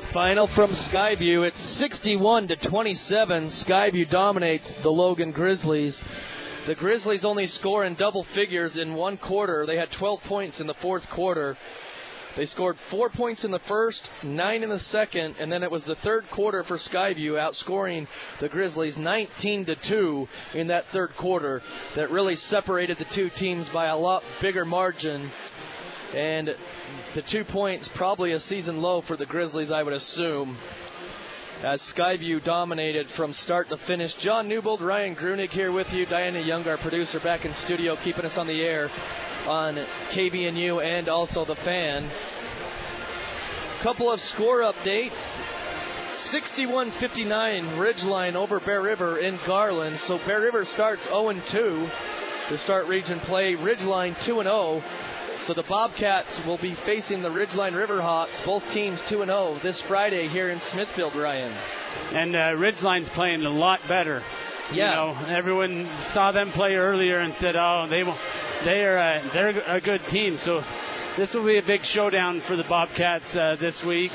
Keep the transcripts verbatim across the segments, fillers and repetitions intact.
The final from Skyview, it's sixty-one to twenty-seven. Skyview dominates the Logan Grizzlies. The Grizzlies only score in double figures in one quarter. They had twelve points in the fourth quarter. They scored four points in the first, nine in the second, and then it was the third quarter for Skyview, outscoring the Grizzlies nineteen to two in that third quarter. That really separated the two teams by a lot bigger margin. And the two points, probably a season low for the Grizzlies, I would assume, as Skyview dominated from start to finish. John Newbold, Ryan Grunig here with you. Diana Young, our producer, back in studio, keeping us on the air on K B N U and also the Fan. Couple of score updates. sixty-one fifty-nine Ridgeline over Bear River in Garland. So Bear River starts oh and two to start region play. Ridgeline two and oh. So the Bobcats will be facing the Ridgeline Riverhawks, both teams two and oh, this Friday here in Smithfield, Ryan. And uh, Ridgeline's playing a lot better. Yeah. You know, everyone saw them play earlier and said, oh, they will, they are a, they're a good team. So this will be a big showdown for the Bobcats uh, this week.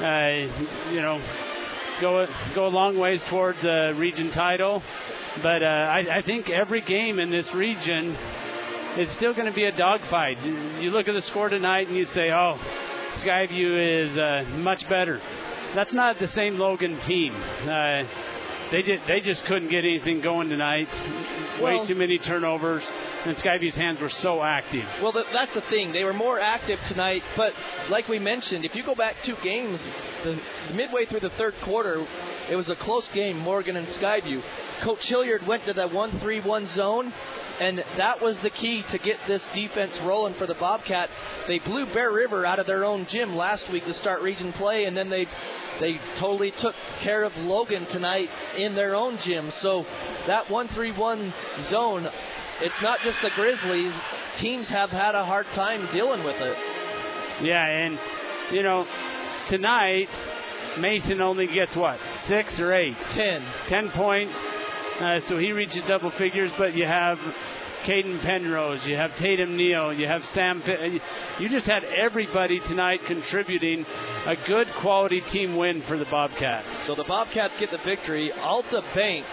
Uh, you know, go go a long ways towards the uh, region title. But uh, I, I think every game in this region, it's still going to be a dogfight. You look at the score tonight and you say, oh, Skyview is uh, much better. That's not the same Logan team. Uh, they, did, they just couldn't get anything going tonight. Well, way too many turnovers, and Skyview's hands were so active. Well, that's the thing. They were more active tonight, but like we mentioned, if you go back two games, the, midway through the third quarter, it was a close game, Morgan and Skyview. Coach Hilliard went to that one three one zone, and that was the key to get this defense rolling for the Bobcats. They blew Bear River out of their own gym last week to start region play, and then they they totally took care of Logan tonight in their own gym. So that one three one zone, it's not just the Grizzlies. Teams have had a hard time dealing with it. Yeah, and, you know, tonight, Mason only gets what, six or eight? Ten. Ten points. Uh, so he reaches double figures, but you have Caden Penrose, you have Tatum Neal, you have Sam Phipps. You just had everybody tonight contributing. A good quality team win for the Bobcats. So the Bobcats get the victory. Alta Bank,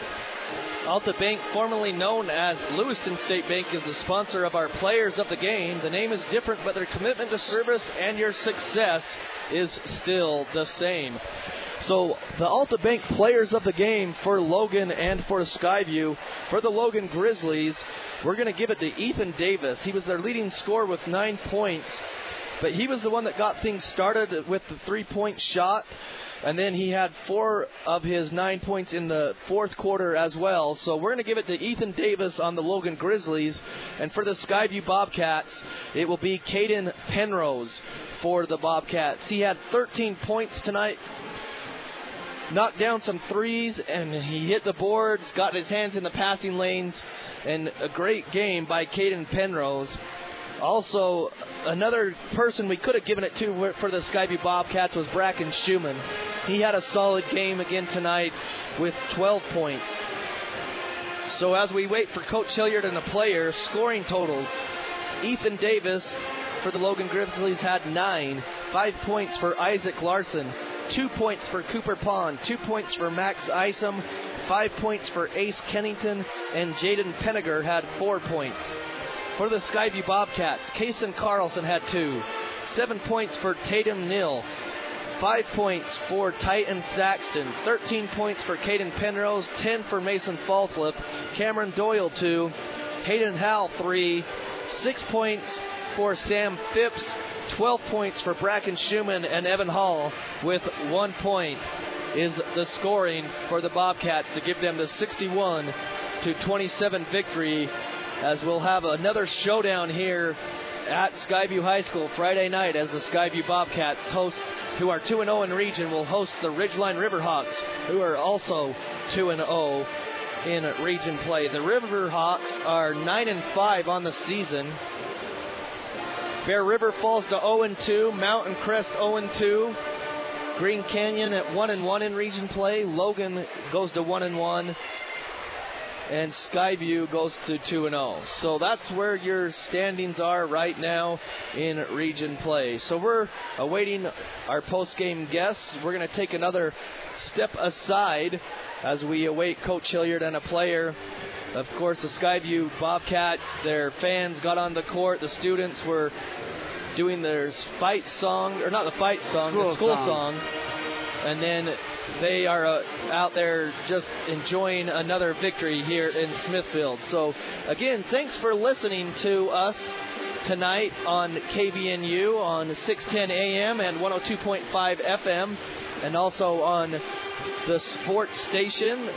Alta Bank, formerly known as Lewiston State Bank, is the sponsor of our Players of the Game. The name is different, but their commitment to service and your success is still the same. So the Alta Bank Players of the Game for Logan and for Skyview. For the Logan Grizzlies, we're going to give it to Ethan Davis. He was their leading scorer with nine points, but he was the one that got things started with the three-point shot, and then he had four of his nine points in the fourth quarter as well. So we're going to give it to Ethan Davis on the Logan Grizzlies. And for the Skyview Bobcats, it will be Caden Penrose for the Bobcats. He had thirteen points tonight. Knocked down some threes, and he hit the boards, got his hands in the passing lanes, and a great game by Caden Penrose. Also, another person we could have given it to for the Skyview Bobcats was Bracken Schumann. He had a solid game again tonight with twelve points. So as we wait for Coach Hilliard and the player, scoring totals, Ethan Davis for the Logan Grizzlies had nine, five points for Isaac Larson, two points for Cooper Pond, two points for Max Isom, five points for Ace Kennington, and Jaden Penninger had four points. For the Skyview Bobcats, Kaysen Carlson had two, seven points for Tatum Neal, five points for Titan Saxton, thirteen points for Caden Penrose, ten for Mason Falslip, Cameron Doyle two, Hayden Hall three, six points for Sam Phipps, twelve points for Bracken Schumann, and Evan Hall with one point is the scoring for the Bobcats to give them the sixty-one to twenty-seven victory, as we'll have another showdown here at Skyview High School Friday night as the Skyview Bobcats, host, who are two and oh in region, will host the Ridgeline Riverhawks, who are also two and oh in region play. The Riverhawks are nine and five on the season. Bear River falls to oh and two, Mountain Crest oh and two, Green Canyon at one and one in region play, Logan goes to one and one, and Skyview goes to two and oh. So that's where your standings are right now in region play. So we're awaiting our post-game guests. We're going to take another step aside as we await Coach Hilliard and a player. Of course, the Skyview Bobcats, their fans got on the court. The students were doing their fight song, or not the fight song, school the school song. song. And then they are uh, out there just enjoying another victory here in Smithfield. So, again, thanks for listening to us tonight on K B N U on six ten A M and one oh two point five F M, and also on the sports station,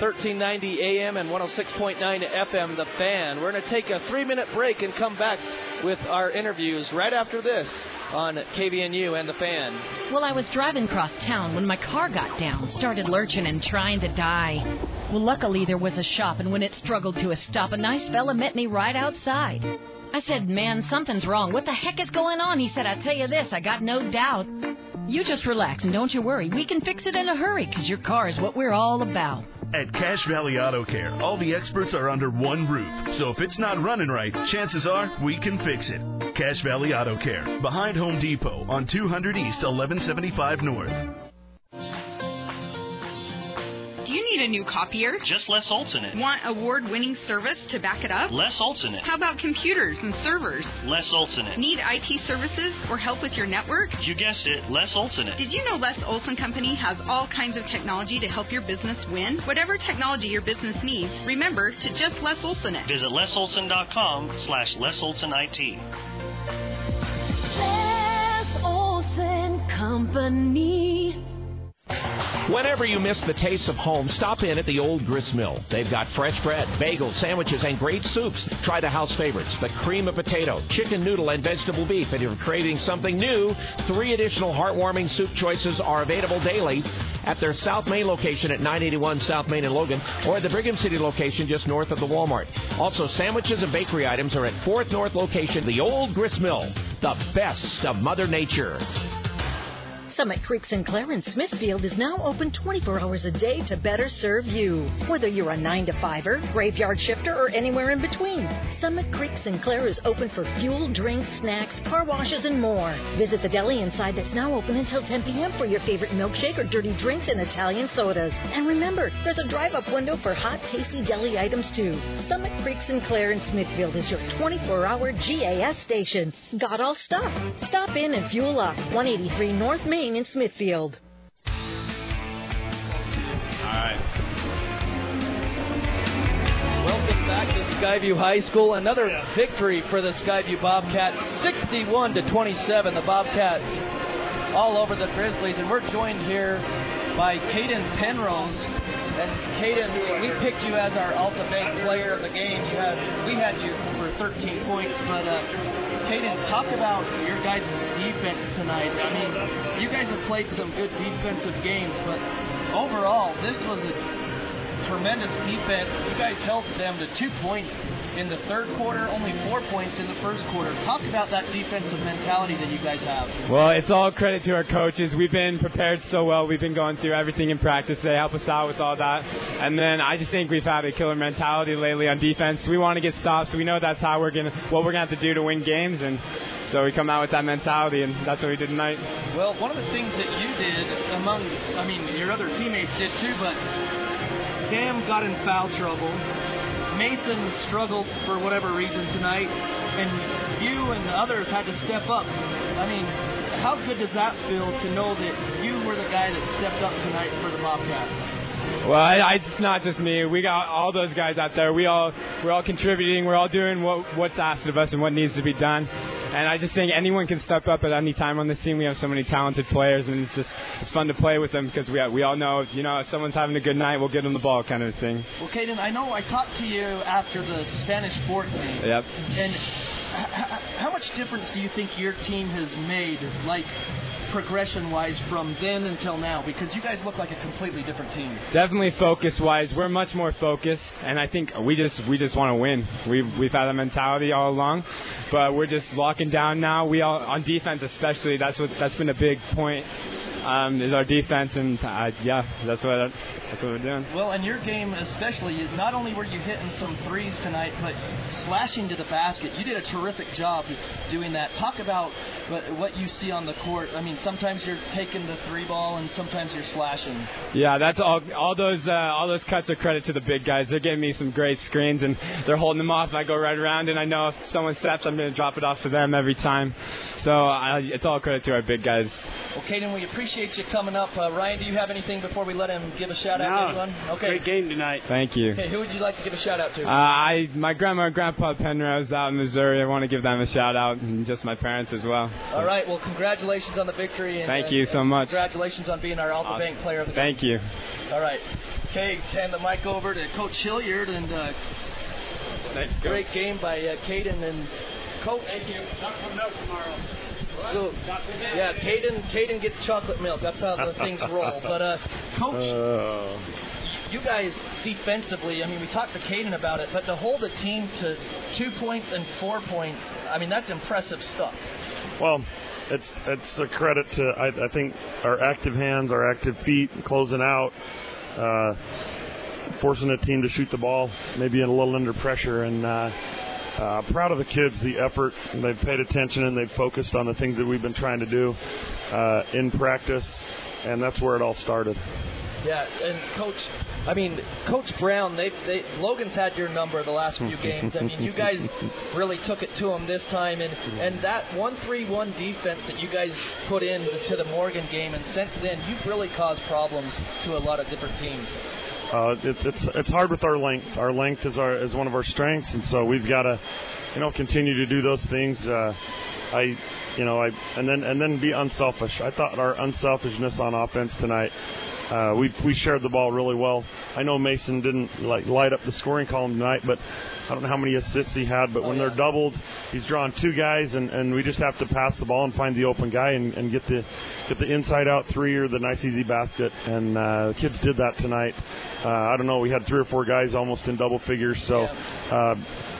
thirteen ninety A M and one oh six point nine F M, The Fan. We're going to take a three-minute break and come back with our interviews right after this on K B N U and The Fan. Well, I was driving across town when my car got down, started lurching and trying to die. Well, luckily there was a shop, and when it struggled to a stop, a nice fella met me right outside. I said, man, something's wrong. What the heck is going on? He said, I tell you this, I got no doubt. You just relax and don't you worry. We can fix it in a hurry, because your car is what we're all about. At Cache Valley Auto Care, all the experts are under one roof. So if it's not running right, chances are we can fix it. Cache Valley Auto Care, behind Home Depot on two hundred East, eleven seventy-five North. Do you need a new copier? Just Les Olson it. Want award-winning service to back it up? Les Olson it. How about computers and servers? Les Olson it. Need I T services or help with your network? You guessed it, Les Olson it. Did you know Les Olson Company has all kinds of technology to help your business win? Whatever technology your business needs, remember to just Les Olson it. Visit lesolson.com slash lesolsonit. Les Olson Company. Whenever you miss the taste of home, stop in at the Old Grist Mill. They've got fresh bread, bagels, sandwiches, and great soups. Try the house favorites, the cream of potato, chicken noodle, and vegetable beef. And if you're craving something new, three additional heartwarming soup choices are available daily at their South Main location at nine eighty-one South Main in Logan, or at the Brigham City location just north of the Walmart. Also, sandwiches and bakery items are at fourth North location, the Old Grist Mill, the best of Mother Nature. Summit Creek Sinclair in Smithfield is now open twenty-four hours a day to better serve you. Whether you're a nine to fiver, graveyard shifter, or anywhere in between, Summit Creek Sinclair is open for fuel, drinks, snacks, car washes, and more. Visit the deli inside that's now open until ten p m for your favorite milkshake or dirty drinks and Italian sodas. And remember, there's a drive-up window for hot, tasty deli items, too. Summit Creek Sinclair in Smithfield is your twenty-four hour G A S station. Got all stuff. Stop in and fuel up. one eighty-three North Main in Smithfield. All right. Welcome back to Skyview High School. Another yeah. victory for the Skyview Bobcats, sixty-one to twenty-seven. The Bobcats all over the Grizzlies, and we're joined here by Caden Penrose. And Caden, we picked you as our Alta Bank player of the game. You had we had you for thirteen points, but. Uh, Caden, talk about your guys' defense tonight. I mean, you guys have played some good defensive games, but overall, this was a tremendous defense. You guys held them to two points in the third quarter, only four points in the first quarter. Talk about that defensive mentality that you guys have. Well, it's all credit to our coaches. We've been prepared so well. We've been going through everything in practice. They help us out with all that. And then I just think we've had a killer mentality lately on defense. We want to get stops. We know that's how we're gonna, what we're going to have to do to win games. And so we come out with that mentality, and that's what we did tonight. Well, one of the things that you did among, I mean, your other teammates did too, but Sam got in foul trouble. Mason struggled for whatever reason tonight, and you and others had to step up. I mean, how good does that feel to know that you were the guy that stepped up tonight for the Bobcats? Well, I, it's not just me. We got all those guys out there. We all, we're all contributing. We're all doing what, what's asked of us and what needs to be done. And I just think anyone can step up at any time on this team. We have so many talented players, and it's just it's fun to play with them because we we all know, you know, if someone's having a good night, we'll get them the ball kind of thing. Well, Caden, I know I talked to you after the Spanish Fort game. Yep. And how much difference do you think your team has made, like, progression-wise from then until now? Because you guys look like a completely different team. Definitely focus-wise. We're much more focused, and I think we just we just want to win. We've, we've had a mentality all along, but we're just locking down now. We all, on defense especially, that's what that's been a big point um, is our defense, and uh, yeah, that's what I, that's what we're doing. Well, in your game especially, not only were you hitting some threes tonight, but slashing to the basket. You did a terrific job doing that. Talk about what you see on the court. I mean, sometimes you're taking the three ball, and sometimes you're slashing. Yeah, that's all. All those uh, all those cuts are credit to the big guys. They're giving me some great screens, and they're holding them off. I go right around, and I know if someone steps, I'm going to drop it off to them every time. So I, it's all credit to our big guys. Well, Caden, we appreciate you coming up. Uh, Ryan, do you have anything before we let him give a shout-out no, to everyone? Okay. Great game tonight. Thank you. Okay, who would you like to give a shout-out to? Uh, I, my grandma and grandpa Penrose out in Missouri. I want to give them a shout-out, and just my parents as well. All right, well, congratulations on the victory. And, Thank uh, you so much. Congratulations on being our Alta awesome. Bank player of the Thank game. Thank you. All right. Okay, hand the mic over to Coach Hilliard. And uh, Thanks, great Coach. Game by uh, Caden and Coach. Thank you. Not coming out tomorrow. So, yeah, Caden Caden gets chocolate milk. That's how the things roll. But, uh, Coach, oh. you guys defensively, I mean, we talked to Caden about it, but to hold a team to two points and four points, I mean, that's impressive stuff. Well, it's, it's a credit to, I, I think, our active hands, our active feet, closing out, uh, forcing a team to shoot the ball, maybe a little under pressure, and uh, Uh, proud of the kids, the effort. They've paid attention and they've focused on the things that we've been trying to do uh, in practice, and that's where it all started. Yeah, and Coach, I mean, Coach Brown, they, they, Logan's had your number the last few games. I mean, you guys really took it to him this time, and, and that one three one defense that you guys put in to the Morgan game, and since then, you've really caused problems to a lot of different teams. Uh, it, it's it's hard with our length. Our length is our is one of our strengths, and so we've got to, you know, continue to do those things. Uh, I, you know, I and then and then be unselfish. I thought our unselfishness on offense tonight. Uh, we we shared the ball really well. I know Mason didn't like light up the scoring column tonight, but I don't know how many assists he had. But oh, when yeah. they're doubled, he's drawn two guys, and, and we just have to pass the ball and find the open guy and, and get the get the inside out three or the nice easy basket. And uh, the kids did that tonight. Uh, I don't know. We had three or four guys almost in double figures. So, yeah. uh,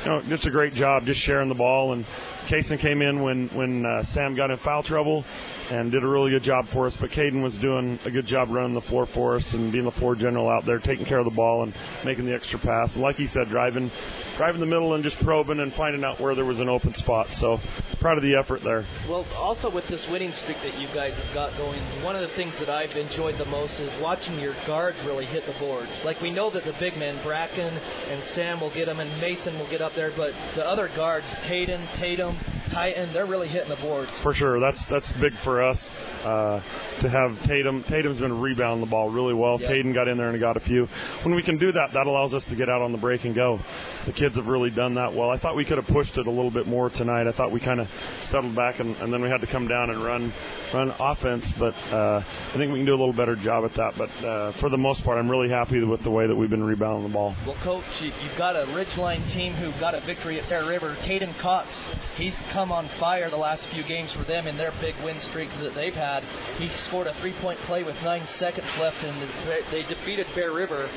you know, just a great job just sharing the ball. And Kaysen came in when when uh, Sam got in foul trouble and did a really good job for us, but Caden was doing a good job running the floor for us and being the floor general out there, taking care of the ball and making the extra pass. And like he said, driving driving the middle and just probing and finding out where there was an open spot. So proud of the effort there. Well, also with this winning streak that you guys have got going, one of the things that I've enjoyed the most is watching your guards really hit the boards. Like, we know that the big men, Bracken and Sam, will get them, and Mason will get up there, but the other guards, Caden, Tatum, Titan, they're really hitting the boards. For sure. That's that's big for us uh, to have Tatum. Tatum's been rebounding the ball really well. Yep. Caden got in there and got a few. When we can do that, that allows us to get out on the break and go. The kids have really done that well. I thought we could have pushed it a little bit more tonight. I thought we kind of settled back, and, and then we had to come down and run run offense, but uh, I think we can do a little better job at that. But uh, for the most part, I'm really happy with the way that we've been rebounding the ball. Well, Coach, you've got a Ridgeline team who got a victory at Bear River. Caden Cox, he's come on fire the last few games for them in their big win streaks that they've had. He scored a three-point play with nine seconds left, and they defeated Bear River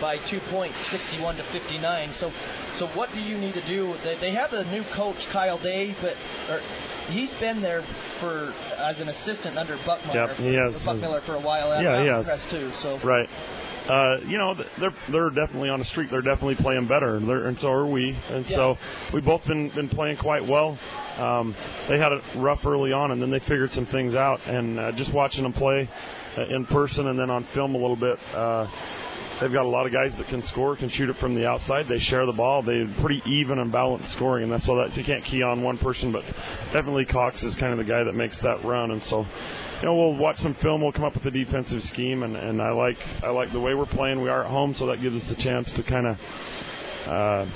by two points, sixty-one to fifty-nine. So, so what do you need to do? They, they have a new coach, Kyle Day, but or, he's been there for as an assistant under Buckmiller. Yep, he has, for Buckmiller for a while. Out yeah, he has. Too, so. Right. Uh, you know, they're they're definitely on a streak. They're definitely playing better, they're, and so are we. And yeah. so we've both been, been playing quite well. Um, they had it rough early on, and then they figured some things out. And uh, just watching them play uh, in person and then on film a little bit, uh, they've got a lot of guys that can score, can shoot it from the outside. They share the ball. They're pretty even and balanced scoring, and that's all that you can't key on one person. But definitely Cox is kind of the guy that makes that run, and so. You know, we'll watch some film. We'll come up with a defensive scheme, and, and I like I like the way we're playing. We are at home, so that gives us a chance to kind of uh,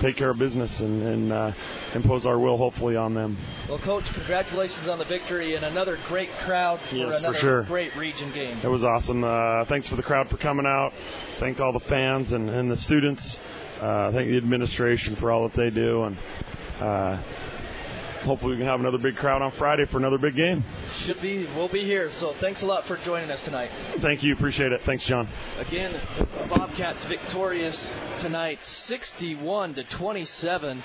take care of business and, and uh, impose our will, hopefully, on them. Well, Coach, congratulations on the victory and another great crowd for yes, another for sure. great region game. It was awesome. Uh, thanks for the crowd for coming out. Thank all the fans and, and the students. Uh, thank the administration for all that they do. And. Uh, Hopefully we can have another big crowd on Friday for another big game. Should be. We'll be here. So thanks a lot for joining us tonight. Thank you. Appreciate it. Thanks, John. Again, the Bobcats victorious tonight, sixty-one to twenty-seven.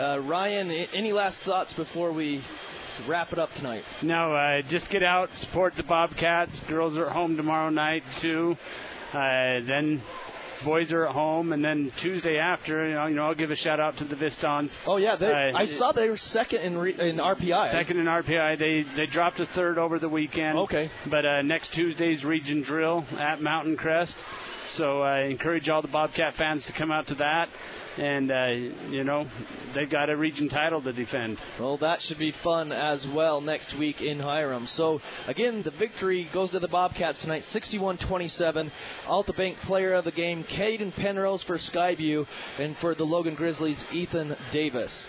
Uh, Ryan, any last thoughts before we to wrap it up tonight? No, uh, just get out, support the Bobcats. Girls are at home tomorrow night, too. Uh, then boys are at home, and then Tuesday after, you know, you know I'll give a shout out to the Vistons. Oh yeah, they, uh, I saw they were second in re, in R P I. Second in R P I. They they dropped a third over the weekend. Okay. But uh, next Tuesday's region drill at Mountain Crest, so I encourage all the Bobcat fans to come out to that. And, uh, you know, they've got a region title to defend. Well, that should be fun as well next week in Hiram. So, again, the victory goes to the Bobcats tonight, sixty-one twenty-seven. Alta Bank player of the game, Caden Penrose for Skyview, and for the Logan Grizzlies, Ethan Davis.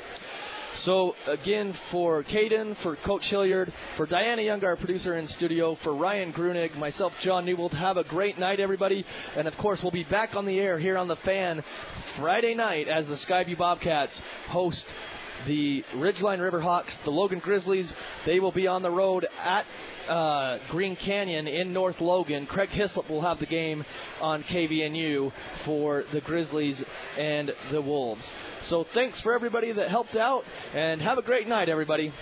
So, again, for Caden, for Coach Hilliard, for Diana Young, our producer in studio, for Ryan Grunig, myself, John Newbold, have a great night, everybody. And, of course, we'll be back on the air here on The Fan Friday night as the Skyview Bobcats host the Ridgeline Riverhawks, the Logan Grizzlies. They will be on the road at uh, Green Canyon in North Logan. Craig Hislop will have the game on K V N U for the Grizzlies and the Wolves. So thanks for everybody that helped out, and have a great night, everybody.